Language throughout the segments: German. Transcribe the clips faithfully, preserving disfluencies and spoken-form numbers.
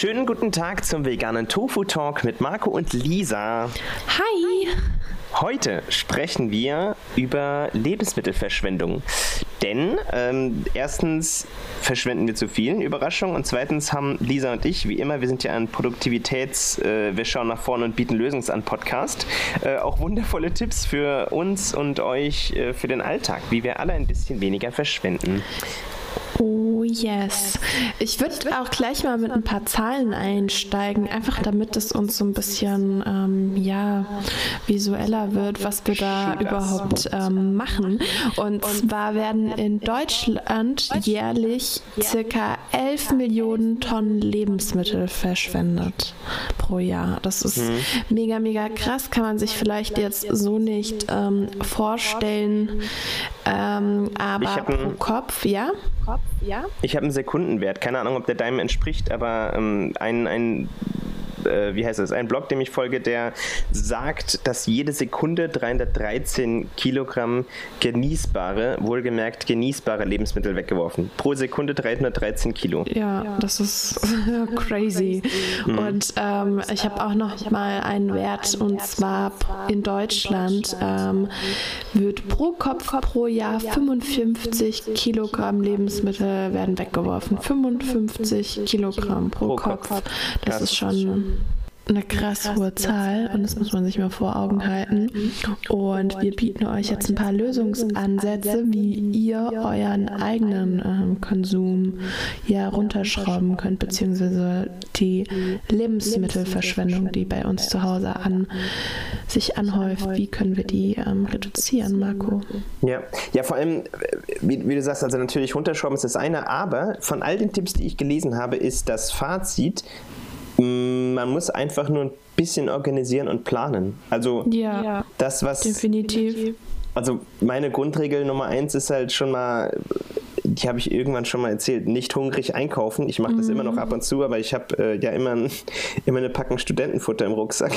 Schönen guten Tag zum veganen Tofu-Talk mit Marco und Lisa. Hi! Heute sprechen wir über Lebensmittelverschwendung. Denn ähm, erstens verschwenden wir zu viel, Überraschung. Und zweitens haben Lisa und ich, wie immer, wir sind ja ein Produktivitäts-, äh, wir schauen nach vorne und bieten Lösungsan-Podcast, äh, auch wundervolle Tipps für uns und euch äh, für den Alltag, wie wir alle ein bisschen weniger verschwenden. Oh yes. Ich würde auch gleich mal mit ein paar Zahlen einsteigen, einfach damit es uns so ein bisschen ähm, ja, visueller wird, was wir da überhaupt ähm, machen. Und zwar werden in Deutschland jährlich ca. elf Millionen Tonnen Lebensmittel verschwendet pro Jahr. Das ist mhm. mega, mega krass. Kann man sich vielleicht jetzt so nicht ähm, vorstellen, ähm, aber pro Kopf, ja? Ja? Ich habe einen Sekundenwert, keine Ahnung, ob der deinem entspricht, aber ähm, ein, ein äh, wie heißt es, ein Blog, dem ich folge, der sagt, dass jede Sekunde dreihundertdreizehn Kilogramm genießbare, wohlgemerkt genießbare Lebensmittel weggeworfen. Pro Sekunde dreihundertdreizehn Kilo. Ja, ja. Das ist crazy. Mhm. Und ähm, ich habe auch noch mal einen Wert, und zwar in Deutschland ähm, wird pro Kopf pro Jahr fünfundfünfzig Kilogramm Lebensmittel werden weggeworfen. fünfundfünfzig Kilogramm pro Kopf. Das ist schon eine krass hohe Zahl und das muss man sich mal vor Augen halten. Und wir bieten euch jetzt ein paar Lösungsansätze, wie ihr euren eigenen ähm, Konsum ja runterschrauben könnt, beziehungsweise die Lebensmittelverschwendung, die bei uns zu Hause an sich anhäuft, wie können wir die ähm, reduzieren, Marco? Ja, ja, vor allem, wie, wie du sagst, also natürlich runterschrauben ist das eine, aber von all den Tipps, die ich gelesen habe, ist das Fazit, man muss einfach nur ein bisschen organisieren und planen. Also ja, das, was... Definitiv. Also meine Grundregel Nummer eins ist halt schon mal, die habe ich irgendwann schon mal erzählt, nicht hungrig einkaufen. Ich mache das mhm. immer noch ab und zu, aber ich habe äh, ja immer, ein, immer eine Packung Studentenfutter im Rucksack.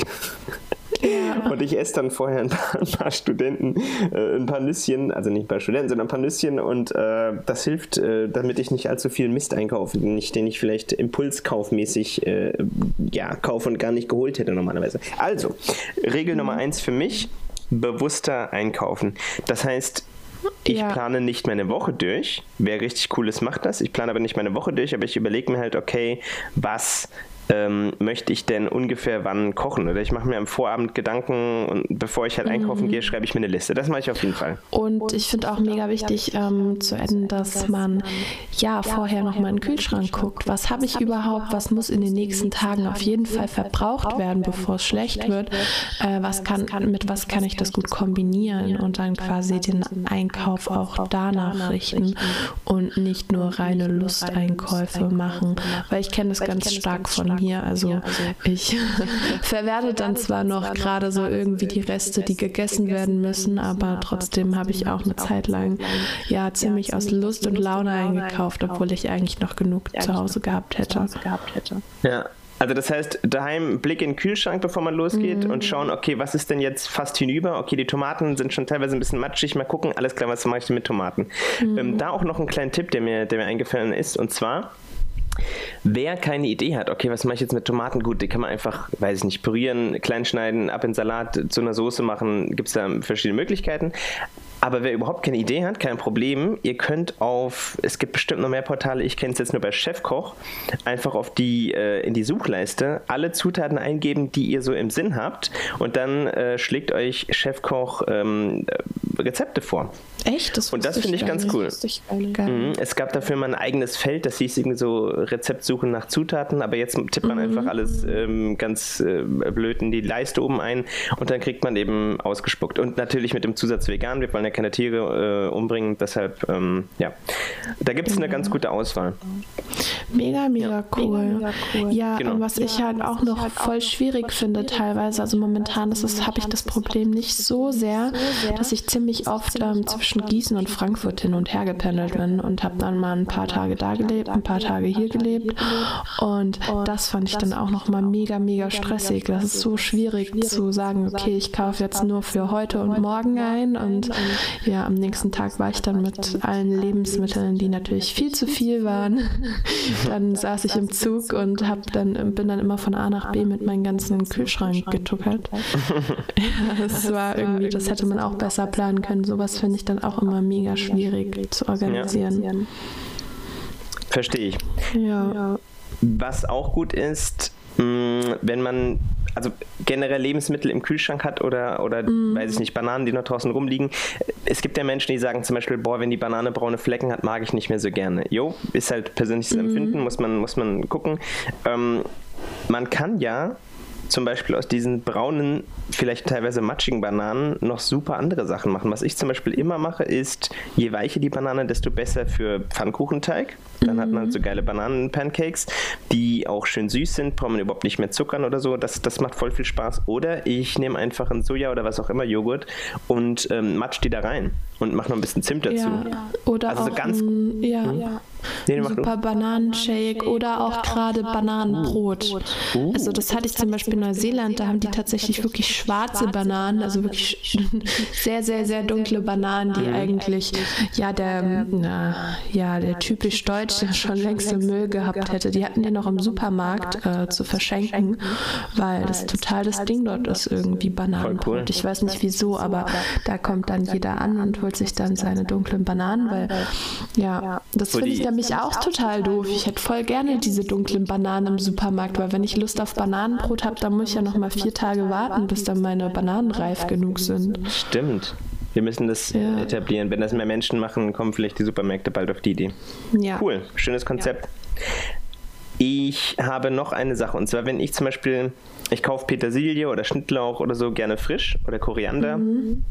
Ja. Und ich esse dann vorher ein paar, ein paar Studenten, äh, ein paar Nüsschen, also nicht ein paar Studenten, sondern ein paar Nüsschen und äh, das hilft, äh, damit ich nicht allzu viel Mist einkaufe, den ich, den ich vielleicht impulskaufmäßig äh, ja, kaufe und gar nicht geholt hätte normalerweise. Also, Regel mhm. Nummer eins für mich, bewusster einkaufen. Das heißt, ich ja. plane nicht meine Woche durch. Wer richtig cool ist, macht das. Ich plane aber nicht meine Woche durch, aber ich überlege mir halt, okay, was Ähm, möchte ich denn ungefähr wann kochen? Oder ich mache mir am Vorabend Gedanken und bevor ich halt einkaufen mhm. gehe, schreibe ich mir eine Liste. Das mache ich auf jeden Fall. Und ich finde auch mega wichtig ähm, zu enden, dass man ja vorher nochmal in den Kühlschrank guckt. Was habe ich überhaupt? Was muss in den nächsten Tagen auf jeden Fall verbraucht werden, bevor es schlecht wird? Äh, was kann, mit was kann ich das gut kombinieren? Und dann quasi den Einkauf auch danach richten und nicht nur reine Lusteinkäufe machen. Weil ich kenne das ganz stark von mir. Also ich verwerte dann zwar noch gerade so irgendwie die Reste, die gegessen werden müssen, aber trotzdem habe ich auch eine Zeit lang ja ziemlich aus Lust und Laune eingekauft, obwohl ich eigentlich noch genug zu Hause gehabt hätte. Ja. Also das heißt, daheim Blick in den Kühlschrank, bevor man losgeht mhm. und schauen, okay, was ist denn jetzt fast hinüber? Okay, die Tomaten sind schon teilweise ein bisschen matschig, mal gucken, alles klar, was mache ich denn mit Tomaten? Mhm. Ähm, da auch noch ein kleiner Tipp, der mir, der mir eingefallen ist, und zwar: Wer keine Idee hat, okay, was mache ich jetzt mit Tomaten? Gut, die kann man einfach, weiß ich nicht, pürieren, klein schneiden, ab in Salat, zu einer Soße machen. Gibt es da verschiedene Möglichkeiten. Aber wer überhaupt keine Idee hat, kein Problem. Ihr könnt auf, es gibt bestimmt noch mehr Portale, ich kenne es jetzt nur bei Chefkoch, einfach auf die, äh, in die Suchleiste alle Zutaten eingeben, die ihr so im Sinn habt. Und dann äh, schlägt euch Chefkoch ähm, Rezepte vor. Echt? Das Und das finde ich ganz cool. Ich mhm. Es gab dafür mal ein eigenes Feld, das hieß irgendwie so Rezeptsuche nach Zutaten, aber jetzt tippt man mhm. einfach alles ähm, ganz äh, blöd in die Leiste oben ein und dann kriegt man eben ausgespuckt. Und natürlich mit dem Zusatz vegan, wir wollen ja keine Tiere äh, umbringen, deshalb, ähm, ja, da gibt es mhm. eine ganz gute Auswahl. Mega, mega, ja. cool. mega, mega cool. Ja, genau. Und was ja, ich halt was auch noch halt voll auch schwierig finde teilweise, also momentan habe ich das Problem nicht so sehr, dass ich ziemlich ziemlich oft ähm, zwischen Gießen und Frankfurt hin und her gependelt bin und habe dann mal ein paar Tage da gelebt, ein paar Tage hier gelebt. Und das fand ich dann auch nochmal mega, mega stressig. Das ist so schwierig zu sagen, okay, ich kaufe jetzt nur für heute und morgen ein. Und ja, am nächsten Tag war ich dann mit allen Lebensmitteln, die natürlich viel zu viel waren. Dann saß ich im Zug und hab dann, bin dann immer von A nach B mit meinem ganzen Kühlschrank getuckert. Ja, das war irgendwie, das hätte man auch besser planen können. Sowas finde ich dann auch immer mega schwierig zu organisieren. Ja. Verstehe ich. Ja. Was auch gut ist, wenn man also generell Lebensmittel im Kühlschrank hat oder, oder mm. weiß ich nicht, Bananen, die noch draußen rumliegen. Es gibt ja Menschen, die sagen zum Beispiel, boah, wenn die Banane braune Flecken hat, mag ich nicht mehr so gerne. Jo, ist halt persönliches mm. Empfinden, muss man, muss man gucken. Ähm, man kann ja zum Beispiel aus diesen braunen, vielleicht teilweise matschigen Bananen noch super andere Sachen machen. Was ich zum Beispiel immer mache, ist, je weicher die Banane, desto besser für Pfannkuchenteig. Dann mhm. hat man so geile Bananen-Pancakes, die auch schön süß sind, braucht man überhaupt nicht mehr zuckern oder so. Das, das macht voll viel Spaß. Oder ich nehme einfach einen Soja oder was auch immer Joghurt und ähm, matsch die da rein und mache noch ein bisschen Zimt dazu. Ja, ja. Oder also auch so ganz, ein, ja, hm? ja. Nee, ein super Bananenshake oder auch gerade Bananenbrot. Uh. Also das hatte ich zum Beispiel in Neuseeland, da haben die tatsächlich wirklich schwarze Bananen, also wirklich sehr, sehr, sehr dunkle Bananen, die eigentlich ja der, na, ja, der typisch Deutsche schon längst im Müll gehabt hätte. Die hatten den noch im Supermarkt äh, zu verschenken, weil das total das Ding dort ist, irgendwie Bananenbrot. Ich weiß nicht wieso, aber da kommt dann jeder an und holt sich dann seine dunklen Bananen, weil ja, das finde ich dann mich auch total doof. Ich hätte voll gerne diese dunklen Bananen im Supermarkt, weil wenn ich Lust auf Bananenbrot habe, dann muss ich ja noch mal vier Tage warten, bis dann meine Bananen reif genug sind. Stimmt. Wir müssen das ja. etablieren. Wenn das mehr Menschen machen, kommen vielleicht die Supermärkte bald auf die Idee. Ja. Cool. Schönes Konzept. Ja. Ich habe noch eine Sache. Und zwar, wenn ich zum Beispiel, ich kaufe Petersilie oder Schnittlauch oder so gerne frisch oder Koriander. Mhm.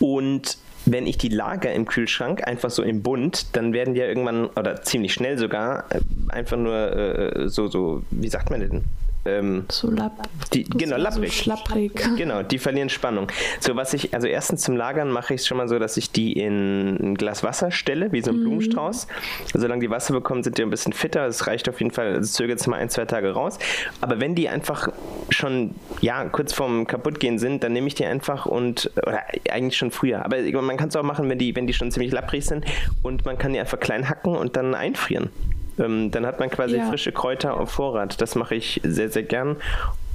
Und wenn ich die lager im Kühlschrank einfach so im Bund, dann werden die ja irgendwann, oder ziemlich schnell sogar, einfach nur äh, so, so, wie sagt man denn? Ähm, so lapp. Die, genau, so lapprig. So schlapprig. Genau, die verlieren Spannung. So, was ich, also erstens zum Lagern mache ich es schon mal so, dass ich die in ein Glas Wasser stelle, wie so ein mhm. Blumenstrauß. Solange die Wasser bekommen, sind die ein bisschen fitter. Das reicht auf jeden Fall, also zögert es mal ein, zwei Tage raus. Aber wenn die einfach schon, ja, kurz vorm Kaputtgehen sind, dann nehme ich die einfach und, oder eigentlich schon früher. Aber man kann es auch machen, wenn die, wenn die schon ziemlich lapprig sind und man kann die einfach klein hacken und dann einfrieren. Ähm, dann hat man quasi ja. frische Kräuter auf Vorrat. Das mache ich sehr, sehr gern.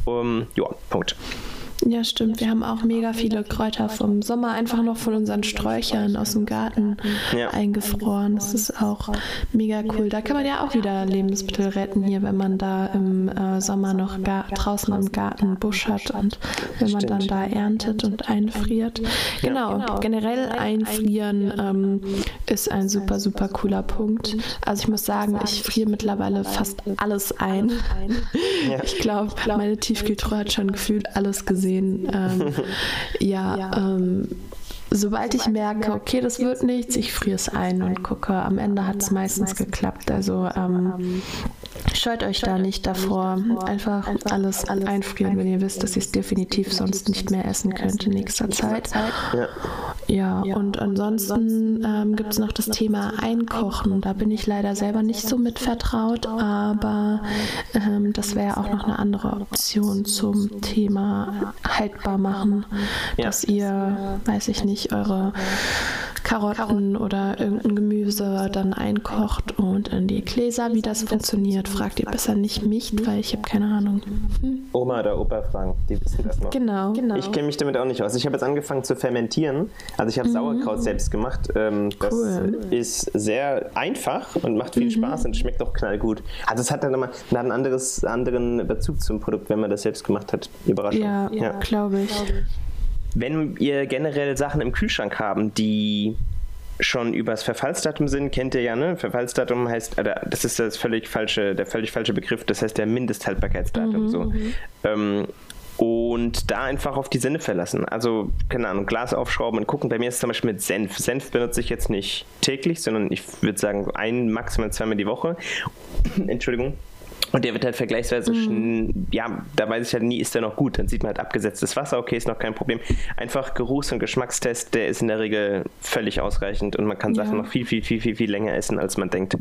Um, ja, Punkt. Ja, stimmt. Wir haben auch mega viele Kräuter vom Sommer einfach noch von unseren Sträuchern aus dem Garten ja. eingefroren. Das ist auch mega cool. Da kann man ja auch wieder Lebensmittel retten hier, wenn man da im äh, Sommer noch gar, draußen im Garten Busch hat und wenn man dann da erntet und einfriert. Genau, generell einfrieren ähm, ist ein super, super cooler Punkt. Also ich muss sagen, ich friere mittlerweile fast alles ein. Ich glaube, meine Tiefkühltruhe hat schon gefühlt alles gesehen. Ähm, ja, ja. Ähm, sobald ich merke, okay, das wird nichts, ich friere es ein und gucke. Am Ende hat es meistens geklappt. Also ähm, scheut euch da nicht davor. Einfach alles einfrieren, wenn ihr wisst, dass ihr es definitiv sonst nicht mehr essen könnt in nächster Zeit. Ja, und ansonsten ähm, gibt es noch das Thema Einkochen. Da bin ich leider selber nicht so mit vertraut, aber ähm, das wäre auch noch eine andere Option zum Thema haltbar machen, dass ihr, weiß ich nicht, eure Karotten oder irgendein Gemüse dann einkocht und in die Gläser. Wie das funktioniert, fragt ihr besser nicht mich, weil ich habe keine Ahnung. Hm. Oma oder Opa fragen, die wissen das noch. Genau. genau. Ich kenne mich damit auch nicht aus. Ich habe jetzt angefangen zu fermentieren. Also ich habe mhm. Sauerkraut selbst gemacht. Ähm, das cool. ist sehr einfach und macht viel mhm. Spaß und schmeckt auch knallgut. Also es hat dann immer hat einen anderes, anderen Bezug zum Produkt, wenn man das selbst gemacht hat. Überraschung. Ja, ja. ja. glaube ich. Wenn ihr generell Sachen im Kühlschrank haben, die schon übers Verfallsdatum sind, kennt ihr ja, ne? Verfallsdatum heißt, also das ist das völlig falsche, der völlig falsche Begriff, das heißt der Mindesthaltbarkeitsdatum. Mhm, so. Mhm. Ähm, und da einfach auf die Sinne verlassen. Also, keine Ahnung, Glas aufschrauben und gucken. Bei mir ist es zum Beispiel mit Senf. Senf benutze ich jetzt nicht täglich, sondern ich würde sagen ein, maximal zweimal die Woche. Entschuldigung. Und der wird halt vergleichsweise, mhm. ja, da weiß ich halt nie, ist der noch gut. Dann sieht man halt abgesetztes Wasser, okay, ist noch kein Problem. Einfach Geruchs- und Geschmackstest, der ist in der Regel völlig ausreichend und man kann ja. Sachen noch viel, viel, viel, viel, viel länger essen, als man denkt.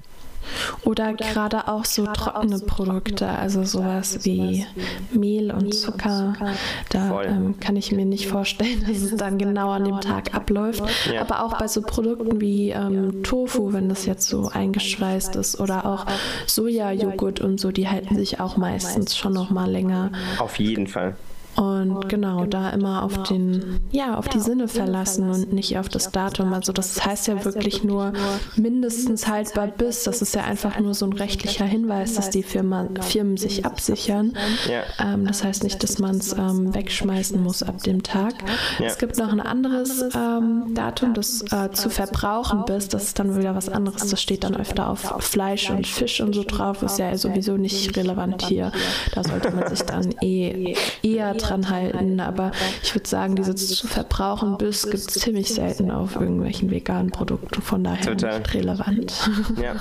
Oder, Oder gerade auch so gerade trockene auch so Produkte, also sowas, sowas wie, wie Mehl und Mehl Zucker. Und Zucker. Da ähm, kann ich mir nicht vorstellen, dass es dann genau an dem Tag abläuft. Ja. Aber auch bei so Produkten wie ähm, Tofu, wenn das jetzt so eingeschweißt ist, oder auch Sojajoghurt und so, die halten sich auch meistens schon noch mal länger. Auf jeden Fall. Und genau, da immer auf den, ja, auf die Sinne verlassen und nicht auf das Datum. Also das heißt ja wirklich nur mindestens haltbar bis. Das ist ja einfach nur so ein rechtlicher Hinweis, dass die Firma, Firmen sich absichern. Ja. Ähm, das heißt nicht, dass man es ähm, wegschmeißen muss ab dem Tag. Ja. Es gibt noch ein anderes ähm, Datum, das äh, zu verbrauchen bis. Das ist dann wieder was anderes. Das steht dann öfter auf Fleisch und Fisch und so drauf. Ist ja sowieso nicht relevant hier. Da sollte man sich dann eh eher dran halten, aber ich würde sagen, diese zu verbrauchen bis gibt es ziemlich selten auf irgendwelchen veganen Produkten, von daher Total. Nicht relevant. Ja.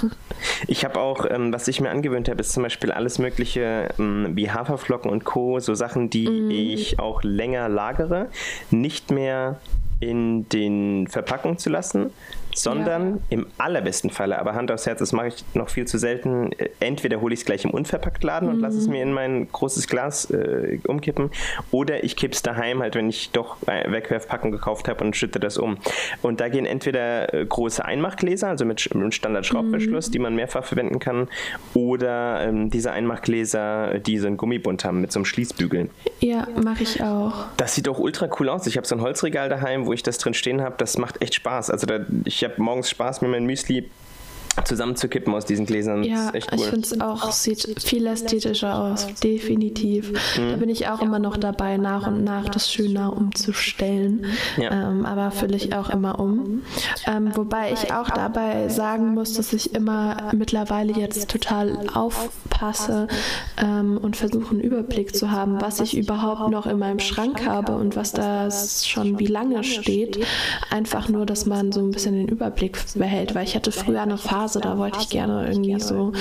Ich habe auch, ähm, was ich mir angewöhnt habe, ist zum Beispiel alles mögliche ähm, wie Haferflocken und Co., so Sachen, die mm. ich auch länger lagere, nicht mehr in den Verpackungen zu lassen, sondern ja. im allerbesten Falle, aber Hand aufs Herz, das mache ich noch viel zu selten, entweder hole ich es gleich im Unverpacktladen mhm. und lasse es mir in mein großes Glas äh, umkippen, oder ich kippe es daheim, halt wenn ich doch Wegwerfpacken gekauft habe, und schütte das um. Und da gehen entweder äh, große Einmachgläser, also mit, mit Standard-Schraubverschluss, mhm. die man mehrfach verwenden kann, oder ähm, diese Einmachgläser, die so einen Gummibund haben, mit so einem Schließbügel. Ja, mache ich auch. Das sieht auch ultra cool aus. Ich habe so ein Holzregal daheim, wo ich das drin stehen habe, das macht echt Spaß. Also da, ich Ich habe morgens Spaß, mir mein Müsli zusammenzukippen aus diesen Gläsern. Ja, ist echt cool. Ich finde es auch, sieht viel ästhetischer aus, definitiv. Mhm. Da bin ich auch immer noch dabei, nach und nach das schöner umzustellen, ja. ähm, aber fülle ich auch immer um. Ähm, wobei ich auch dabei sagen muss, dass ich immer mittlerweile jetzt total aufpasse ähm, und versuche, einen Überblick zu haben, was ich überhaupt noch in meinem Schrank habe und was da schon wie lange steht. Einfach nur, dass man so ein bisschen den Überblick behält, weil ich hatte früher eine Phase, Also da wollte ich gerne irgendwie so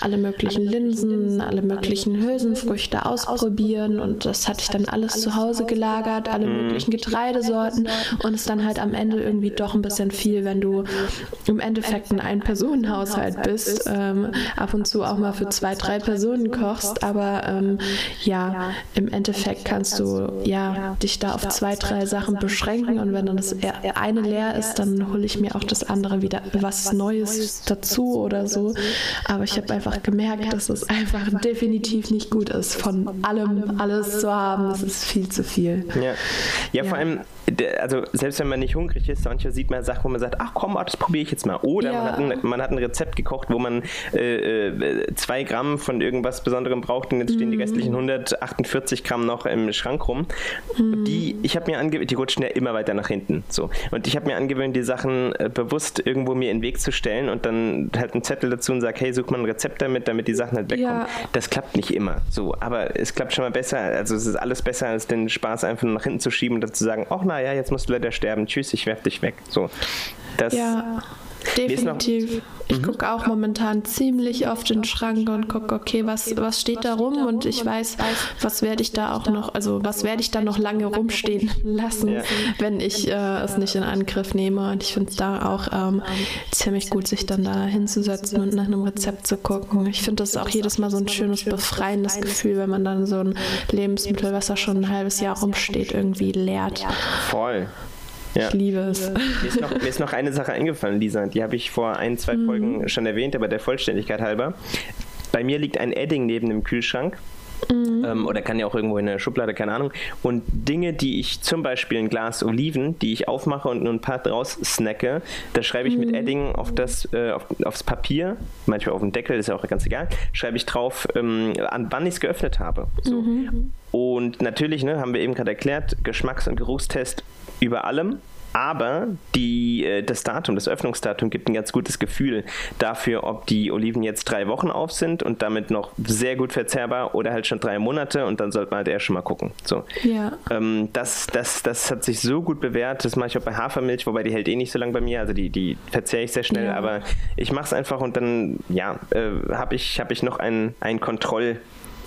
alle möglichen Linsen, alle möglichen Hülsenfrüchte ausprobieren, und das hatte ich dann alles zu Hause gelagert, alle möglichen Getreidesorten, und ist dann halt am Ende irgendwie doch ein bisschen viel, wenn du im Endeffekt ein Ein-Personen-Haushalt bist, ähm, ab und zu auch mal für zwei, drei Personen kochst, aber ähm, ja, im Endeffekt kannst du ja dich da auf zwei, drei Sachen beschränken, und wenn dann das eine leer ist, dann hole ich mir auch das andere wieder, was Neues dazu oder so, aber ich habe einfach gemerkt, dass es einfach definitiv nicht gut ist, von allem alles zu haben, das ist viel zu viel. Ja, ja, ja. Vor allem, also selbst wenn man nicht hungrig ist, manchmal sieht man Sachen, wo man sagt, ach komm, das probiere ich jetzt mal. Oder ja. man, hat ein, man hat ein Rezept gekocht, wo man äh, zwei Gramm von irgendwas Besonderem braucht, und jetzt mm. stehen die restlichen hundertachtundvierzig Gramm noch im Schrank rum. Mm. Die, ich habe mir angewöhnt, die rutschen ja immer weiter nach hinten. So. Und ich habe mir angewöhnt, die Sachen äh, bewusst irgendwo mir in den Weg zu stellen und dann halt einen Zettel dazu und sage, hey, such mal ein Rezept damit, damit die Sachen halt wegkommen. Ja. Das klappt nicht immer so, aber es klappt schon mal besser. Also es ist alles besser, als den Spaß einfach nach hinten zu schieben und dann zu sagen, ach oh, na ja, jetzt musst du leider sterben, tschüss, ich werf dich weg. So, das ja. Definitiv. Ich gucke auch momentan ziemlich oft in den Schrank und gucke, okay, was, was steht da rum, und ich weiß, was werde ich da auch noch, also was werde ich da noch lange rumstehen lassen, ja. wenn ich äh, es nicht in Angriff nehme, und ich finde es da auch ähm, ziemlich gut, sich dann da hinzusetzen und nach einem Rezept zu gucken. Ich finde das auch jedes Mal so ein schönes, befreiendes Gefühl, wenn man dann so ein Lebensmittel, was da schon ein halbes Jahr rumsteht, irgendwie leert. Voll. Ja. Ich liebe es. Mir ist, noch, mir ist noch eine Sache eingefallen, Lisa, die habe ich vor ein, zwei mhm. Folgen schon erwähnt, aber der Vollständigkeit halber. Bei mir liegt ein Edding neben dem Kühlschrank. Mhm. Ähm, oder kann ja auch irgendwo in der Schublade, keine Ahnung. Und Dinge, die ich zum Beispiel ein Glas Oliven, die ich aufmache und nur ein paar draus snacke, da schreibe ich mhm. mit Edding auf das, äh, auf, aufs Papier, manchmal auf den Deckel, ist ja auch ganz egal, schreibe ich drauf, ähm, an wann ich es geöffnet habe. So. Mhm. Und natürlich, ne, haben wir eben gerade erklärt, Geschmacks- und Geruchstest über allem. Aber die, das Datum, das Öffnungsdatum gibt ein ganz gutes Gefühl dafür, ob die Oliven jetzt drei Wochen auf sind und damit noch sehr gut verzehrbar oder halt schon drei Monate, und dann sollte man halt erst schon mal gucken. So. Ja. Ähm, das, das, das hat sich so gut bewährt, das mache ich auch bei Hafermilch, wobei die hält eh nicht so lange bei mir, also die, die verzehre ich sehr schnell, ja. aber ich mache es einfach und dann ja, äh, habe ich, hab ich noch ein, ein Kontroll-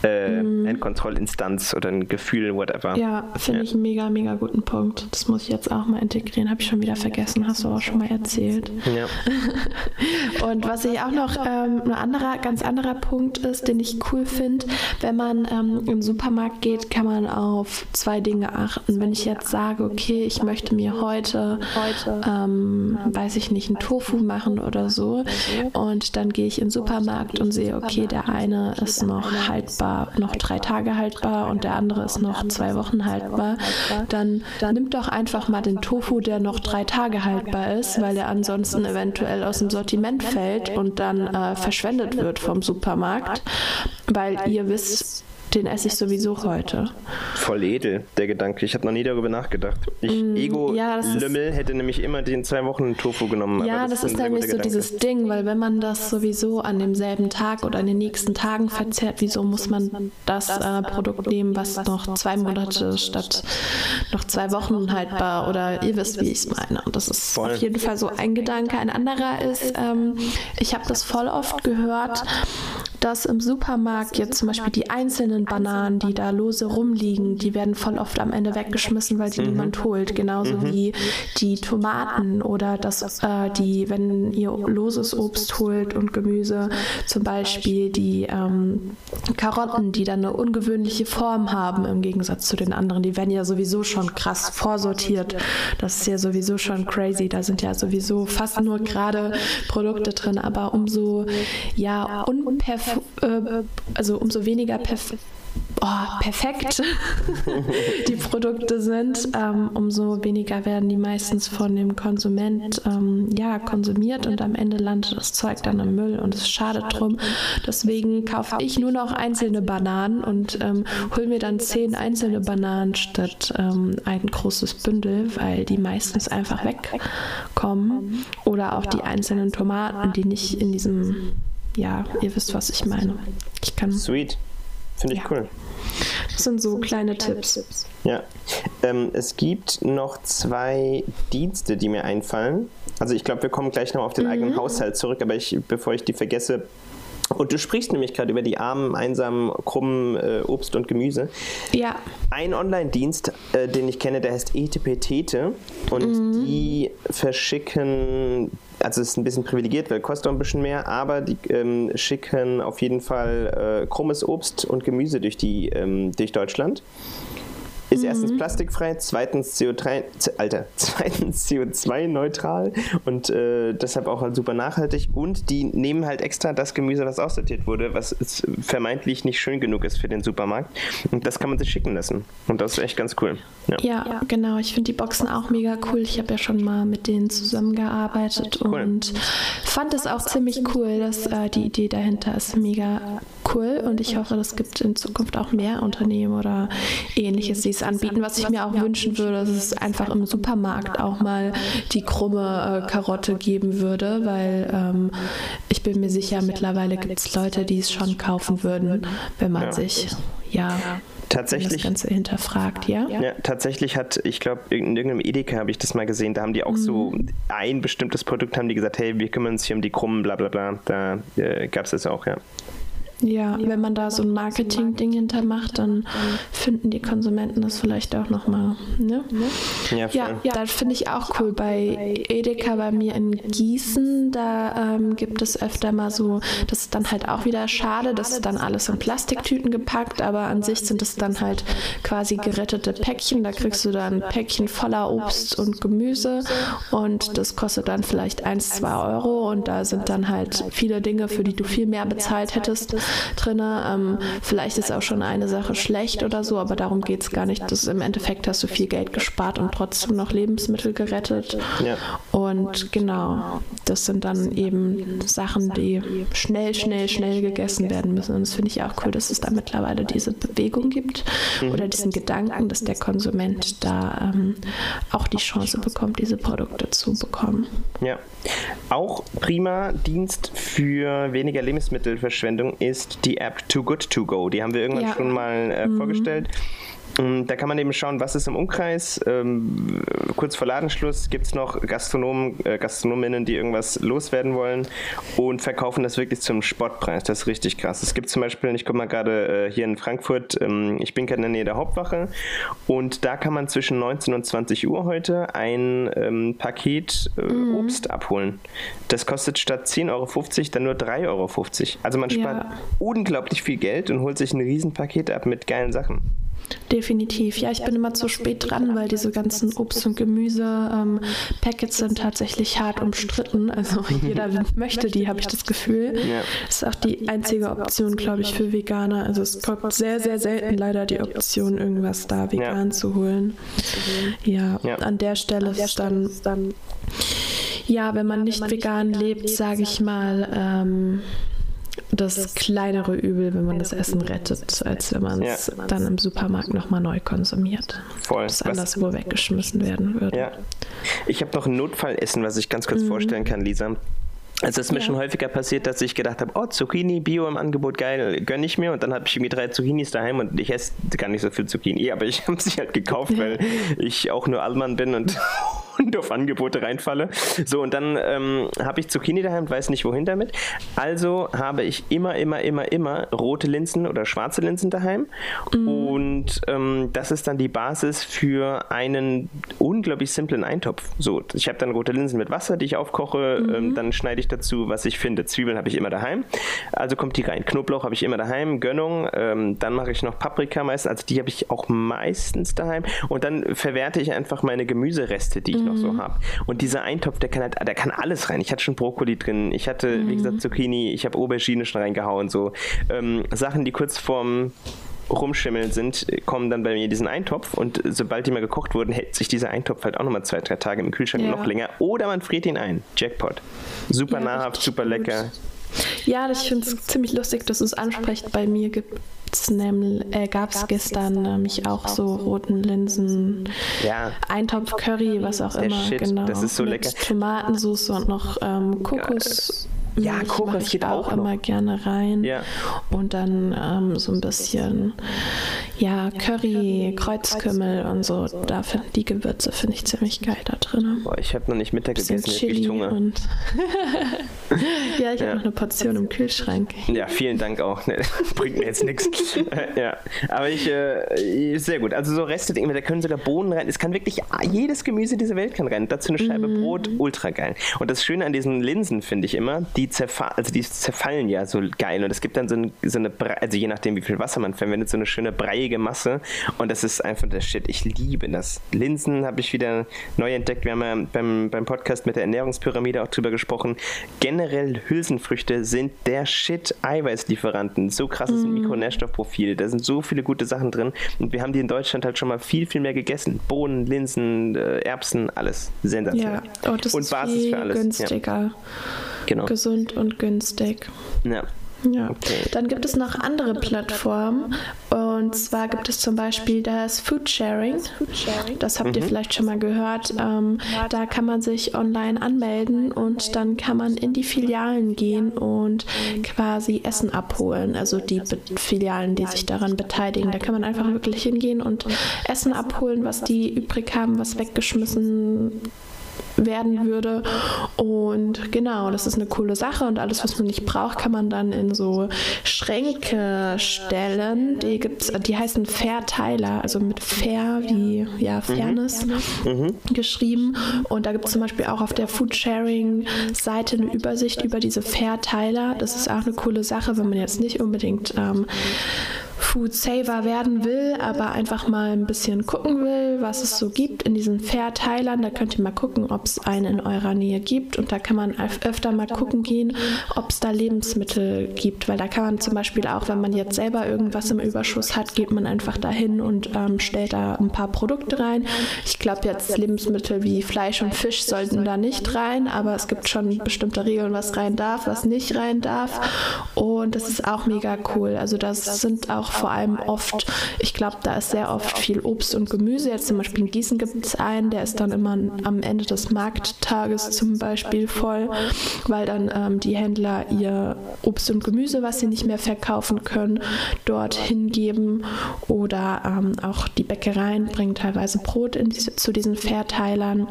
Äh, mhm. eine Kontrollinstanz oder ein Gefühl, whatever. Ja, finde ja. ich einen mega, mega guten Punkt. Das muss ich jetzt auch mal integrieren. Habe ich schon wieder vergessen, hast du auch schon mal erzählt. Ja. Und was ich auch noch, ähm, ein anderer, ganz anderer Punkt ist, den ich cool finde, wenn man ähm, im Supermarkt geht, kann man auf zwei Dinge achten. Wenn ich jetzt sage, okay, ich möchte mir heute, ähm, weiß ich nicht, einen Tofu machen oder so, und dann gehe ich in den Supermarkt und sehe, okay, der eine ist noch haltbar, noch drei Tage haltbar und der andere ist noch zwei Wochen haltbar, dann nimm doch einfach mal den Tofu, der noch drei Tage haltbar ist, weil der ansonsten eventuell aus dem Sortiment fällt und dann äh, verschwendet wird vom Supermarkt, weil ihr wisst, den esse ich sowieso heute. Voll edel, der Gedanke. Ich habe noch nie darüber nachgedacht. Ich, mm, Ego-Lümmel ja, hätte nämlich immer den zwei Wochen Tofu genommen. Ja, aber das, das ist nämlich so Gedanke. Dieses Ding, weil wenn man das sowieso an demselben Tag oder in den nächsten Tagen verzehrt, wieso muss man das äh, Produkt nehmen, was noch zwei Monate statt noch zwei Wochen haltbar, oder ihr wisst, wie ich es meine. Und das ist voll. Auf jeden Fall so ein Gedanke. Ein anderer ist, ähm, ich habe das voll oft gehört, dass im Supermarkt jetzt zum Beispiel die einzelnen Bananen, die da lose rumliegen, die werden voll oft am Ende weggeschmissen, weil die mhm. niemand holt. Genauso mhm. wie die Tomaten oder das, äh, die, wenn ihr loses Obst holt und Gemüse, zum Beispiel die ähm, Karotten, die dann eine ungewöhnliche Form haben im Gegensatz zu den anderen. Die werden ja sowieso schon krass vorsortiert. Das ist ja sowieso schon crazy. Da sind ja sowieso fast nur gerade Produkte drin, aber umso ja unperfekt also umso weniger perfekt Oh, perfekt die Produkte sind, ähm, umso weniger werden die meistens von dem Konsument ähm, ja, konsumiert, und am Ende landet das Zeug dann im Müll, und es ist schade drum. Deswegen kaufe ich nur noch einzelne Bananen und ähm, hole mir dann zehn einzelne Bananen statt ähm, ein großes Bündel, weil die meistens einfach wegkommen, oder auch die einzelnen Tomaten, die nicht in diesem... Ja, ihr wisst, was ich meine. Ich kann. Sweet. Finde ich ja. cool. Das sind so kleine, kleine Tipps. Tipps. Ja. Ähm, es gibt noch zwei Dienste, die mir einfallen. Also ich glaube, wir kommen gleich noch auf den mhm. eigenen Haushalt zurück, aber ich, bevor ich die vergesse. Und du sprichst nämlich gerade über die armen, einsamen, krummen äh, Obst und Gemüse. Ja. Ein Online-Dienst, äh, den ich kenne, der heißt Etepetete. Und mhm. die verschicken, also es ist ein bisschen privilegiert, weil kostet auch ein bisschen mehr, aber die ähm, schicken auf jeden Fall äh, krummes Obst und Gemüse durch, die, ähm, durch Deutschland. Ist mhm. erstens plastikfrei, zweitens C O drei, Alter, zweitens C O zwei neutral und äh, deshalb auch halt super nachhaltig, und die nehmen halt extra das Gemüse, was aussortiert wurde, was vermeintlich nicht schön genug ist für den Supermarkt, und das kann man sich schicken lassen, und das ist echt ganz cool. Ja, ja genau, ich finde die Boxen auch mega cool, ich habe ja schon mal mit denen zusammengearbeitet cool. und fand es auch ziemlich cool, dass äh, die Idee dahinter ist mega cool, und ich hoffe, das gibt in Zukunft auch mehr Unternehmen oder ähnliches, die anbieten. Was ich mir auch wünschen würde, dass es einfach im Supermarkt auch mal die krumme äh, Karotte geben würde, weil ähm, ich bin mir sicher, mittlerweile gibt es Leute, die es schon kaufen würden, wenn man ja. sich ja tatsächlich das Ganze hinterfragt. Ja, ja tatsächlich hat, ich glaube, in irgendeinem Edeka habe ich das mal gesehen, da haben die auch mhm. so ein bestimmtes Produkt, haben die gesagt, hey, wir kümmern uns hier um die krummen, bla bla bla, da äh, gab es das auch, ja. Ja, wenn man da so ein Marketing-Ding hintermacht, dann finden die Konsumenten das vielleicht auch nochmal. Ne? Ja, ja, ja, das finde ich auch cool. Bei Edeka bei mir in Gießen, da ähm, gibt es öfter mal so, das ist dann halt auch wieder schade, das ist dann alles in Plastiktüten gepackt, aber an sich sind es dann halt quasi gerettete Päckchen. Da kriegst du dann ein Päckchen voller Obst und Gemüse, und das kostet dann vielleicht ein, zwei Euro, und da sind dann halt viele Dinge, für die du viel mehr bezahlt hättest, drin. Ähm, vielleicht ist auch schon eine Sache schlecht oder so, aber darum geht es gar nicht. Das, im Endeffekt hast du viel Geld gespart und trotzdem noch Lebensmittel gerettet. Ja. Und genau, das sind dann eben Sachen, die schnell, schnell, schnell gegessen werden müssen. Und das finde ich auch cool, dass es da mittlerweile diese Bewegung gibt mhm. oder diesen Gedanken, dass der Konsument da ähm, auch die Chance bekommt, diese Produkte zu bekommen. Ja, auch prima Dienst für weniger Lebensmittelverschwendung ist die App Too Good To Go. Die haben wir irgendwann ja. schon mal äh, mhm. vorgestellt. Da kann man eben schauen, was ist im Umkreis. Ähm, kurz vor Ladenschluss gibt es noch Gastronomen, äh, Gastronominnen, die irgendwas loswerden wollen und verkaufen das wirklich zum Spottpreis. Das ist richtig krass. Es gibt zum Beispiel, ich komme mal gerade äh, hier in Frankfurt, ähm, ich bin gerade in der Nähe der Hauptwache und da kann man zwischen neunzehn und zwanzig Uhr heute ein ähm, Paket äh, mhm. Obst abholen. Das kostet statt zehn Euro fünfzig dann nur drei Euro fünfzig. Also man spart ja. unglaublich viel Geld und holt sich ein Riesenpaket ab mit geilen Sachen. Definitiv. Ja, ich bin immer zu spät dran, weil diese ganzen Obst- und Gemüse-Packets ähm, sind tatsächlich hart umstritten. Also jeder möchte die, habe ich das Gefühl. Ja. Das ist auch die einzige Option, glaube ich, für Veganer. Also es kommt sehr, sehr selten leider die Option, irgendwas da vegan ja. zu holen. Ja, ja, an der Stelle ist dann... dann ja, wenn man nicht vegan lebt, sage ich mal... Ähm, das kleinere Übel, wenn man das Essen rettet, als wenn man es ja. dann im Supermarkt nochmal neu konsumiert. Voll. Das anderswo weggeschmissen werden würde. Ja. Ich habe noch ein Notfallessen, was ich ganz kurz mhm. vorstellen kann, Lisa. Also es ist mir ja. schon häufiger passiert, dass ich gedacht habe, oh, Zucchini, Bio im Angebot, geil, gönne ich mir. Und dann habe ich irgendwie drei Zucchinis daheim und ich esse gar nicht so viel Zucchini, aber ich habe sie halt gekauft, weil ich auch nur Allmann bin und, und auf Angebote reinfalle. So, und dann ähm, habe ich Zucchini daheim und weiß nicht, wohin damit. Also habe ich immer, immer, immer, immer rote Linsen oder schwarze Linsen daheim. Mhm. Und ähm, das ist dann die Basis für einen unglaublich simplen Eintopf. So, ich habe dann rote Linsen mit Wasser, die ich aufkoche, mhm. ähm, dann schneide ich dazu, was ich finde. Zwiebeln habe ich immer daheim, also kommt die rein. Knoblauch habe ich immer daheim, Gönnung, ähm, dann mache ich noch Paprika meistens, also die habe ich auch meistens daheim und dann verwerte ich einfach meine Gemüsereste, die ich mhm. noch so habe. Und dieser Eintopf, der kann halt, der kann alles rein. Ich hatte schon Brokkoli drin, ich hatte, mhm. wie gesagt, Zucchini, ich habe Aubergine schon reingehauen, so. Ähm, Sachen, die kurz vorm Rumschimmeln sind, kommen dann bei mir in diesen Eintopf und sobald die mal gekocht wurden, hält sich dieser Eintopf halt auch nochmal zwei, drei Tage im Kühlschrank ja. noch länger oder man friert ihn ein. Jackpot. Super ja, nahrhaft, super gut. lecker. Ja, ich finde es ziemlich lustig, dass es anspricht. Bei mir gibt es äh, gab es gestern nämlich äh, auch so roten Linsen, ja. Eintopf, Curry, was auch immer. Shit, genau. Das ist so mit lecker. Tomatensauce und noch ähm, Kokos. Ja, Kokos geht auch, auch immer noch. gerne rein. Ja. Und dann ähm, so ein bisschen ja, Curry, Kreuzkümmel und so. Da find, die Gewürze finde ich ziemlich geil da drin. Boah, ich habe noch nicht Mittag gegessen, jetzt kriege ich Hunger. Und ja, ich ja. habe noch eine Portion im Kühlschrank. Ja, vielen Dank auch. Bringt mir jetzt nichts. Ja, aber ich, äh, sehr gut. Also so Reste, da können sogar Bohnen rein. Es kann wirklich jedes Gemüse dieser Welt kann rein. Dazu eine Scheibe mm. Brot, ultra geil. Und das Schöne an diesen Linsen finde ich immer, die Zerfall, also die zerfallen ja so geil und es gibt dann so, ein, so eine, Bre- also je nachdem wie viel Wasser man verwendet, so eine schöne breiige Masse und das ist einfach der Shit. Ich liebe das. Linsen habe ich wieder neu entdeckt. Wir haben ja beim, beim Podcast mit der Ernährungspyramide auch drüber gesprochen. Generell Hülsenfrüchte sind der Shit. Eiweißlieferanten. So krasses mm. Mikronährstoffprofil. Da sind so viele gute Sachen drin und wir haben die in Deutschland halt schon mal viel, viel mehr gegessen. Bohnen, Linsen, äh, Erbsen, alles. Sensationell. Ja. Oh, das und ist Basis viel für alles. Günstiger. Ja. Genau. Gesund und günstig. Ja. Ja. Okay. Dann gibt es noch andere Plattformen und zwar gibt es zum Beispiel das Foodsharing. Das habt ihr mhm. vielleicht schon mal gehört. Ähm, da kann man sich online anmelden und dann kann man in die Filialen gehen und quasi Essen abholen. Also die Be- Filialen, die sich daran beteiligen. Da kann man einfach wirklich hingehen und Essen abholen, was die übrig haben, was weggeschmissen werden würde und genau, das ist eine coole Sache und alles, was man nicht braucht, kann man dann in so Schränke stellen. Die gibt's, die heißen Fairteiler, also mit Fair wie ja, Fairness mhm. geschrieben und da gibt es zum Beispiel auch auf der Foodsharing-Seite eine Übersicht über diese Fairteiler. Das ist auch eine coole Sache, wenn man jetzt nicht unbedingt ähm, Food Saver werden will, aber einfach mal ein bisschen gucken will, was es so gibt in diesen Fairteilern. Da könnt ihr mal gucken, ob es einen in eurer Nähe gibt. Und da kann man öfter mal gucken gehen, ob es da Lebensmittel gibt. Weil da kann man zum Beispiel auch, wenn man jetzt selber irgendwas im Überschuss hat, geht man einfach dahin und ähm, stellt da ein paar Produkte rein. Ich glaube jetzt Lebensmittel wie Fleisch und Fisch sollten da nicht rein, aber es gibt schon bestimmte Regeln, was rein darf, was nicht rein darf. Und das ist auch mega cool. Also das sind auch vor allem oft, ich glaube, da ist sehr oft viel Obst und Gemüse. Jetzt zum Beispiel in Gießen gibt es einen, der ist dann immer am Ende des Markttages zum Beispiel voll, weil dann ähm, die Händler ihr Obst und Gemüse, was sie nicht mehr verkaufen können, dort hingeben. Oder ähm, auch die Bäckereien bringen teilweise Brot in diese, zu diesen Fairteilern.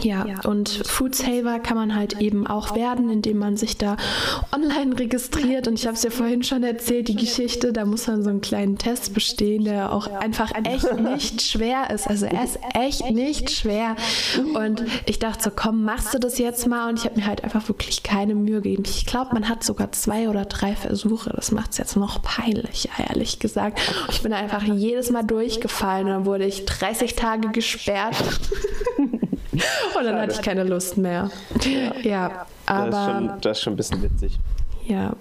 Ja, und Foodsaver kann man halt eben auch werden, indem man sich da online registriert. Und ich habe es ja vorhin schon erzählt, die Geschichte, da muss man so einen kleinen Test bestehen, der auch einfach echt nicht schwer ist. Also er ist echt nicht schwer. Und ich dachte so, komm, machst du das jetzt mal? Und ich habe mir halt einfach wirklich keine Mühe gegeben. Ich glaube, man hat sogar zwei oder drei Versuche. Das macht es jetzt noch peinlich, ehrlich gesagt. Ich bin einfach jedes Mal durchgefallen. Dann wurde ich dreißig Tage gesperrt. Und dann hatte ich keine Lust mehr. Ja, ja, aber das ist, schon, das ist schon ein bisschen witzig. Ja,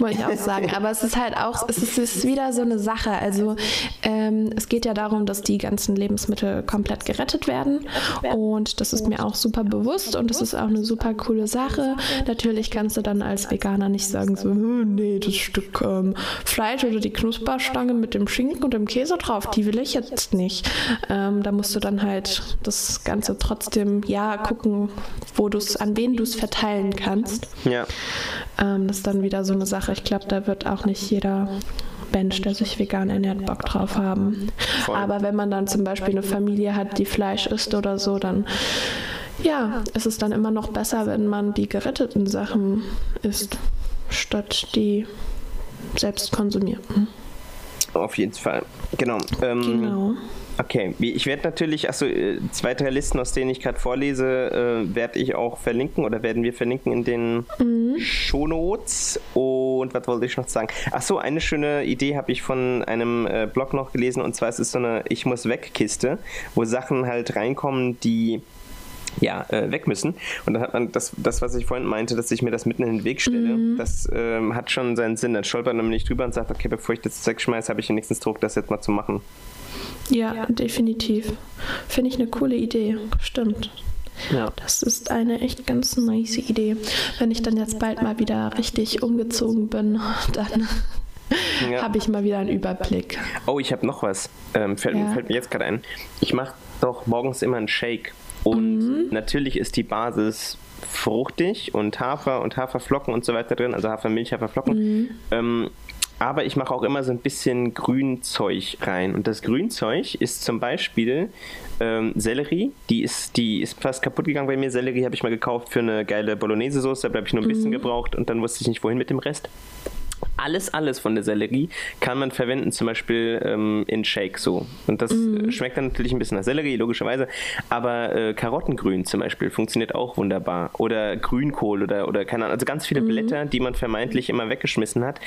wollte ich auch sagen. Aber es ist halt auch, es ist, es ist wieder so eine Sache. Also ähm, es geht ja darum, dass die ganzen Lebensmittel komplett gerettet werden. Und das ist mir auch super bewusst und das ist auch eine super coole Sache. Natürlich kannst du dann als Veganer nicht sagen so, nee, das Stück ähm, Fleisch oder die Knusperstange mit dem Schinken und dem Käse drauf, die will ich jetzt nicht. Ähm, da musst du dann halt das Ganze trotzdem, ja, gucken, wo du es, an wen du es verteilen kannst. Ja. Ähm, das ist dann wieder so eine Sache. Ich glaube, da wird auch nicht jeder Mensch, der sich vegan ernährt, Bock drauf haben. Voll. Aber wenn man dann zum Beispiel eine Familie hat, die Fleisch isst oder so, dann ja, ist es dann immer noch besser, wenn man die geretteten Sachen isst, statt die selbst konsumierten. Auf jeden Fall. Genau. Ähm, genau. Okay, ich werde natürlich, also zwei, drei Listen, aus denen ich gerade vorlese, äh, werde ich auch verlinken oder werden wir verlinken in den mhm. Shownotes. Und was wollte ich noch sagen? Achso, eine schöne Idee habe ich von einem äh, Blog noch gelesen, und zwar ist es so eine Ich-muss-weg-Kiste, wo Sachen halt reinkommen, die ja, äh, weg müssen. Und dann hat man das, das, was ich vorhin meinte, dass ich mir das mitten in den Weg stelle, mhm. das ähm, hat schon seinen Sinn. Dann stolpert man nämlich drüber und sagt, okay, bevor ich das wegschmeiße, habe ich wenigstens Druck, das jetzt mal zu machen. Ja, ja, definitiv. Finde ich eine coole Idee. Stimmt. Ja. Das ist eine echt ganz nice Idee. Wenn ich dann jetzt bald mal wieder richtig umgezogen bin, dann ja. habe ich mal wieder einen Überblick. Oh, ich habe noch was. Ähm, fällt, ja. fällt mir jetzt gerade ein. Ich mache doch morgens immer einen Shake. Und mhm. natürlich ist die Basis fruchtig und Hafer und Haferflocken und so weiter drin. Also Hafermilch, Haferflocken. Mhm. Ähm, Aber ich mache auch immer so ein bisschen Grünzeug rein. Und das Grünzeug ist zum Beispiel ähm, Sellerie. Die ist, die ist fast kaputt gegangen bei mir. Sellerie habe ich mal gekauft für eine geile Bolognese-Soße. Da habe ich nur ein bisschen mhm. gebraucht und dann wusste ich nicht, wohin mit dem Rest. Alles, alles von der Sellerie kann man verwenden, zum Beispiel ähm, in Shake so. Und das mhm. schmeckt dann natürlich ein bisschen nach Sellerie, logischerweise. Aber äh, Karottengrün zum Beispiel funktioniert auch wunderbar. Oder Grünkohl oder, oder keine Ahnung. Also ganz viele mhm. Blätter, die man vermeintlich immer weggeschmissen hat,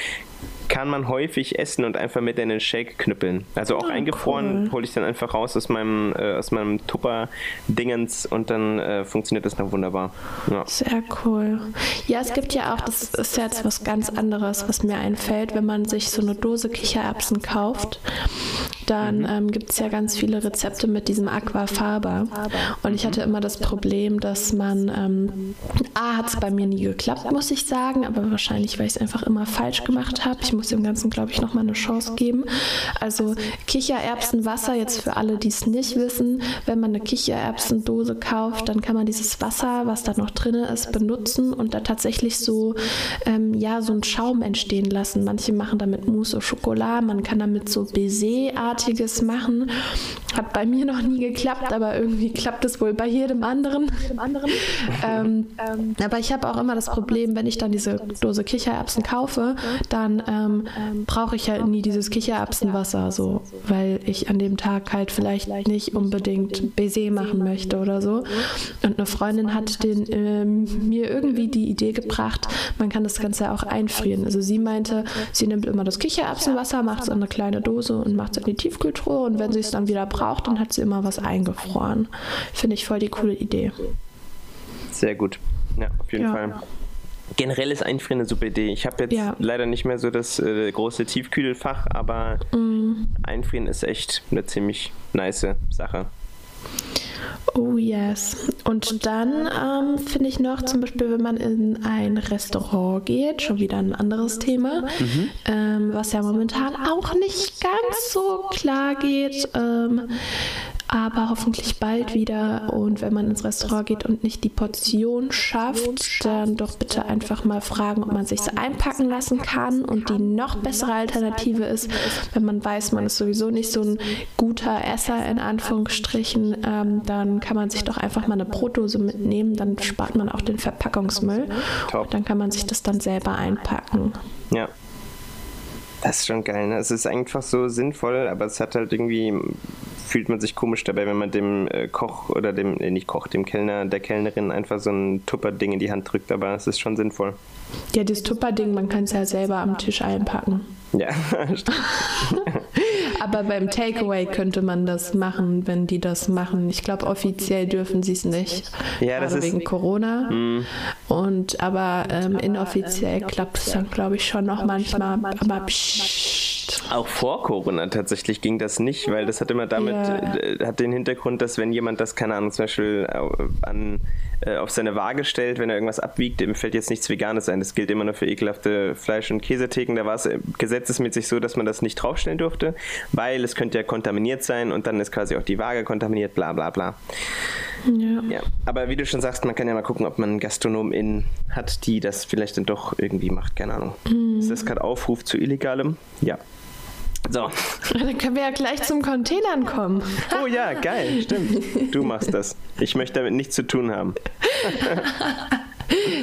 kann man häufig essen und einfach mit in den Shake knüppeln. Also auch oh, eingefroren cool. hole ich dann einfach raus aus meinem, äh, aus meinem Tupper-Dingens und dann äh, funktioniert das noch wunderbar. Ja. Sehr cool. Ja, es gibt ja auch, das ist jetzt was ganz anderes, was mir einfällt, wenn man sich so eine Dose Kichererbsen kauft, dann mhm. ähm, gibt es ja ganz viele Rezepte mit diesem Aquafaba. Und ich hatte immer das Problem, dass man, ähm, A, hat es bei mir nie geklappt, muss ich sagen, aber wahrscheinlich, weil ich es einfach immer falsch gemacht habe. Ich muss dem Ganzen, glaube ich, nochmal eine Chance geben. Also Kichererbsenwasser, jetzt für alle, die es nicht wissen, wenn man eine Kichererbsendose kauft, dann kann man dieses Wasser, was da noch drin ist, benutzen und da tatsächlich so, ähm, ja, so einen Schaum entstehen lassen. Manche machen damit Mousse au Chocolat, man kann damit so Baiser-artiges machen. Hat bei mir noch nie geklappt, aber irgendwie klappt es wohl bei jedem anderen. ähm, ähm, aber ich habe auch immer das Problem, wenn ich dann diese Dose Kichererbsen kaufe, dann ähm, brauche ich halt nie dieses Kichererbsenwasser, so, weil ich an dem Tag halt vielleicht nicht unbedingt Baiser machen möchte oder so. Und eine Freundin hat den, ähm, mir irgendwie die Idee gebracht, man kann das Ganze auch einfrieren. Also sie meinte, sie nimmt immer das Kichererbsenwasser, macht es in eine kleine Dose und macht es in die Tiefkühltruhe, und wenn sie es dann wieder braucht, dann hat sie immer was eingefroren. Finde ich voll die coole Idee. Sehr gut. Ja, auf jeden ja. Fall. Generelles Einfrieren eine super Idee. Ich habe jetzt ja. leider nicht mehr so das äh, große Tiefkühlfach, aber mm. Einfrieren ist echt eine ziemlich nice Sache. Oh yes. Und dann ähm, finde ich noch, zum Beispiel, wenn man in ein Restaurant geht, schon wieder ein anderes Thema, mhm. ähm, was ja momentan auch nicht ganz so klar geht, ähm, aber hoffentlich bald wieder. Und wenn man ins Restaurant geht und nicht die Portion schafft, dann doch bitte einfach mal fragen, ob man sich es einpacken lassen kann. Und die noch bessere Alternative ist, wenn man weiß, man ist sowieso nicht so ein guter Esser in Anführungsstrichen, ähm, dann kann man sich doch einfach mal eine Brotdose mitnehmen, dann spart man auch den Verpackungsmüll. Top. Und dann kann man sich das dann selber einpacken. Ja. Das ist schon geil, ne? Es ist einfach so sinnvoll, aber es hat halt irgendwie, fühlt man sich komisch dabei, wenn man dem äh, Koch oder dem, äh, nicht Koch, dem Kellner, der Kellnerin einfach so ein Tupperding in die Hand drückt, aber es ist schon sinnvoll. Ja, das Tupperding, man kann es ja selber am Tisch einpacken. Ja, stimmt. Aber beim Takeaway könnte man das machen, wenn die das machen. Ich glaube, offiziell dürfen sie es nicht, ja, das ist wegen Corona. Mm. Und aber ähm, inoffiziell klappt es dann, glaube ich, schon noch manchmal. Aber pssst. Auch vor Corona tatsächlich ging das nicht, weil das hat immer damit, ja. hat den Hintergrund, dass wenn jemand das, keine Ahnung, zum Beispiel an, auf seine Waage stellt, wenn er irgendwas abwiegt, ihm fällt jetzt nichts Veganes ein. Das gilt immer nur für ekelhafte Fleisch- und Käsetheken. Da war es gesetzesmäßig so, dass man das nicht draufstellen durfte, weil es könnte ja kontaminiert sein und dann ist quasi auch die Waage kontaminiert, bla bla bla. Ja. Ja, aber wie du schon sagst, man kann ja mal gucken, ob man einen GastronomInnen hat, die das vielleicht dann doch irgendwie macht. Keine Ahnung. Mhm. Ist das gerade Aufruf zu Illegalem? Ja. So. Dann können wir ja gleich zum Containern kommen. Oh ja, geil, stimmt. Du machst das. Ich möchte damit nichts zu tun haben.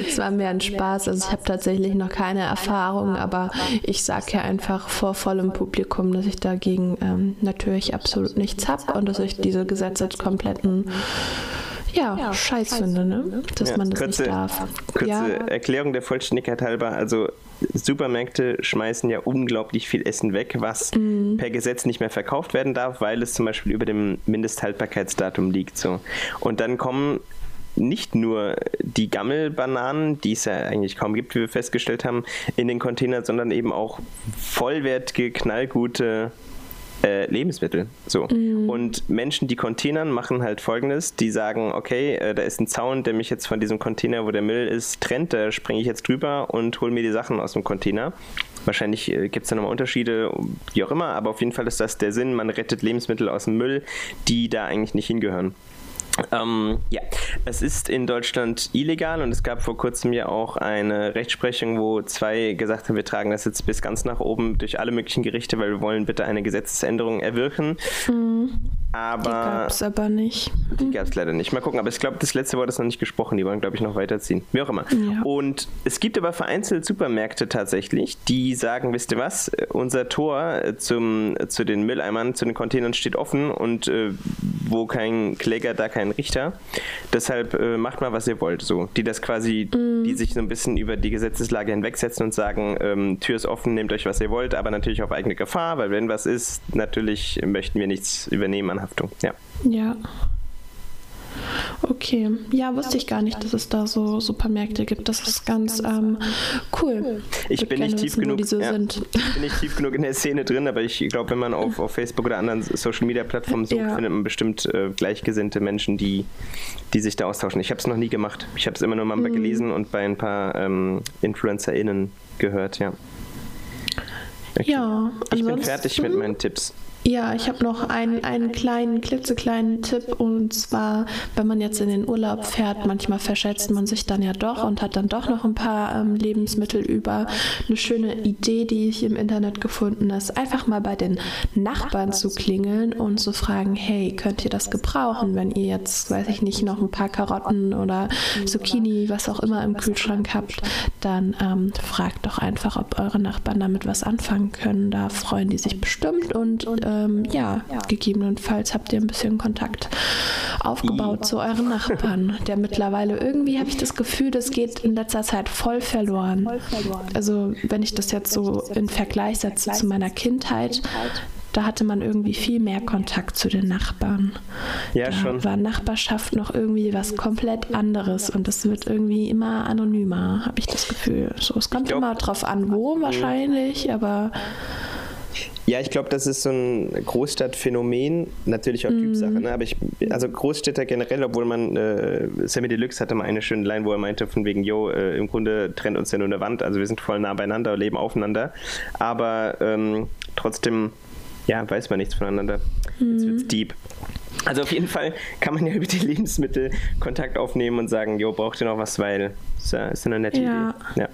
Es war mir ein Spaß. Also ich habe tatsächlich noch keine Erfahrung, aber ich sage ja einfach vor vollem Publikum, dass ich dagegen ähm, natürlich absolut nichts habe und dass ich diese Gesetze kompletten Ja, ja, scheiß, scheiß finde, ne? dass ja, man das kurze, nicht darf. Kurze ja. Erklärung der Vollständigkeit halber. Also Supermärkte schmeißen ja unglaublich viel Essen weg, was mm. per Gesetz nicht mehr verkauft werden darf, weil es zum Beispiel über dem Mindesthaltbarkeitsdatum liegt. So. Und dann kommen nicht nur die Gammelbananen, die es ja eigentlich kaum gibt, wie wir festgestellt haben, in den Container, sondern eben auch vollwertige, knallgute Lebensmittel. So. Mm. Und Menschen, die Containern, machen halt Folgendes. Die sagen, okay, da ist ein Zaun, der mich jetzt von diesem Container, wo der Müll ist, trennt. Da springe ich jetzt drüber und hole mir die Sachen aus dem Container. Wahrscheinlich gibt es da nochmal Unterschiede, wie auch immer. Aber auf jeden Fall ist das der Sinn. Man rettet Lebensmittel aus dem Müll, die da eigentlich nicht hingehören. Ähm, ja, es ist in Deutschland illegal und es gab vor kurzem ja auch eine Rechtsprechung, wo zwei gesagt haben, wir tragen das jetzt bis ganz nach oben durch alle möglichen Gerichte, weil wir wollen bitte eine Gesetzesänderung erwirken. Mhm. Aber die gab es aber nicht. Die gab es leider nicht. Mal gucken, aber ich glaube, das letzte Wort ist noch nicht gesprochen. Die wollen, glaube ich, noch weiterziehen. Wie auch immer. Ja. Und es gibt aber vereinzelt Supermärkte tatsächlich, die sagen, wisst ihr was, unser Tor zum, zu den Mülleimern, zu den Containern steht offen und äh, wo kein Kläger, da kein Richter. Deshalb äh, macht mal, was ihr wollt. So, die das quasi, mhm. die sich so ein bisschen über die Gesetzeslage hinwegsetzen und sagen, ähm, Tür ist offen, nehmt euch, was ihr wollt, aber natürlich auf eigene Gefahr, weil wenn was ist, natürlich möchten wir nichts übernehmen an Haftung. Ja. Ja. Okay. Ja, wusste ich gar nicht, dass es da so Supermärkte gibt. Das ist ganz ähm, cool. Ich bin nicht tief genug, ja, sind. Ich bin nicht tief genug in der Szene drin, aber ich glaube, wenn man auf, auf Facebook oder anderen Social-Media-Plattformen sucht, ja. findet man bestimmt äh, gleichgesinnte Menschen, die, die sich da austauschen. Ich habe es noch nie gemacht. Ich habe es immer nur mal mhm. gelesen und bei ein paar ähm, InfluencerInnen gehört, ja. Okay. Ja, ich bin fertig mit meinen Tipps. Ja, ich habe noch einen, einen kleinen, klitzekleinen Tipp, und zwar, wenn man jetzt in den Urlaub fährt, manchmal verschätzt man sich dann ja doch und hat dann doch noch ein paar ähm, Lebensmittel über. Eine schöne Idee, die ich im Internet gefunden habe, ist einfach mal bei den Nachbarn zu klingeln und zu fragen, hey, könnt ihr das gebrauchen, wenn ihr jetzt, weiß ich nicht, noch ein paar Karotten oder Zucchini, was auch immer im Kühlschrank habt, dann ähm, fragt doch einfach, ob eure Nachbarn damit was anfangen können. Da freuen die sich bestimmt und ähm, ja, gegebenenfalls habt ihr ein bisschen Kontakt aufgebaut zu euren Nachbarn, der mittlerweile irgendwie, habe ich das Gefühl, das geht in letzter Zeit voll verloren. Also wenn ich das jetzt so in Vergleich setze zu meiner Kindheit, da hatte man irgendwie viel mehr Kontakt zu den Nachbarn. Ja, da schon. War Nachbarschaft noch irgendwie was komplett anderes und das wird irgendwie immer anonymer, habe ich das Gefühl. So, es kommt glaub, immer drauf an, wo wahrscheinlich, aber... Ja, ich glaube, das ist so ein Großstadtphänomen, natürlich auch mm. Typsache, ne? Aber ich, also Großstädter generell, obwohl man, äh, Sammy Deluxe hatte mal eine schöne Line, wo er meinte von wegen, yo, äh, im Grunde trennt uns ja nur eine Wand, also wir sind voll nah beieinander, leben aufeinander, aber ähm, trotzdem, ja, weiß man nichts voneinander, mm. jetzt wird's deep. Also auf jeden Fall kann man ja über die Lebensmittel Kontakt aufnehmen und sagen, jo, braucht ihr noch was, weil ist ja ist eine nette ja. Idee. Ja.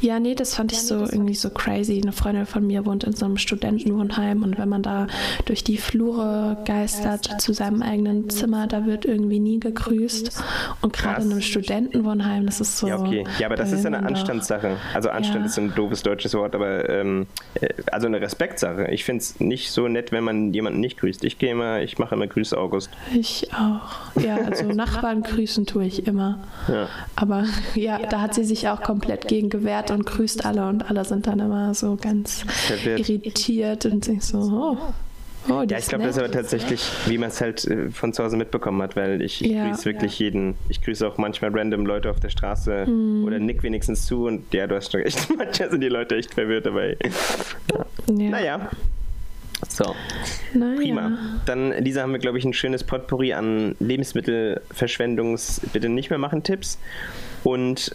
ja, nee, das fand ich so irgendwie so crazy. Eine Freundin von mir wohnt in so einem Studentenwohnheim und wenn man da durch die Flure geistert zu seinem eigenen Zimmer, da wird irgendwie nie gegrüßt. Und gerade in einem Studentenwohnheim, das ist so... Ja, okay. Ja, aber das ist eine Anstandssache. Also Anstand ja. ist ein doofes deutsches Wort, aber ähm, also eine Respektsache. Ich finde es nicht so nett, wenn man jemanden nicht grüßt. Ich gehe immer, ich mache immer Grüße August. Ich auch. Ja, also Nachbarn grüßen tue ich immer. Ja. Aber ja, da hat sie sich auch komplett gegen gewehrt und grüßt alle und alle sind dann immer so ganz irritiert und sich so, oh. Oh, ja, ich glaube, das ist aber tatsächlich, wie man es halt äh, von zu Hause mitbekommen hat, weil ich, ich ja, grüße wirklich ja. jeden. Ich grüße auch manchmal random Leute auf der Straße mm. oder nick wenigstens zu und ja, du hast schon echt, manchmal sind die Leute echt verwirrt dabei. Ja. Ja. Naja. So, naja. Prima. Dann, Lisa, haben wir, glaube ich, ein schönes Potpourri an Lebensmittelverschwendungs-Bitte-nicht-mehr-machen-Tipps. Und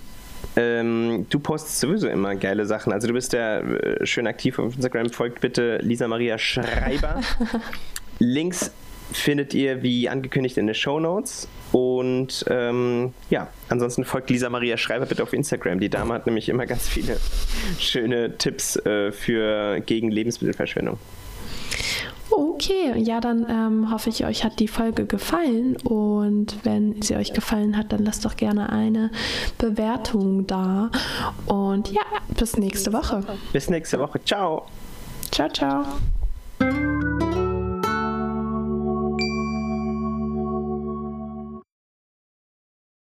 ähm, du postest sowieso immer geile Sachen. Also du bist ja äh, schön aktiv auf Instagram. Folgt bitte Lisa Maria Schreiber. Links findet ihr, wie angekündigt, in den Shownotes. Und ähm, ja, ansonsten folgt Lisa Maria Schreiber bitte auf Instagram. Die Dame hat nämlich immer ganz viele schöne Tipps äh, für gegen Lebensmittelverschwendung. Okay, ja, dann ähm, hoffe ich, euch hat die Folge gefallen und wenn sie euch gefallen hat, dann lasst doch gerne eine Bewertung da und ja, bis nächste Woche. Bis nächste Woche. Ciao. Ciao, ciao.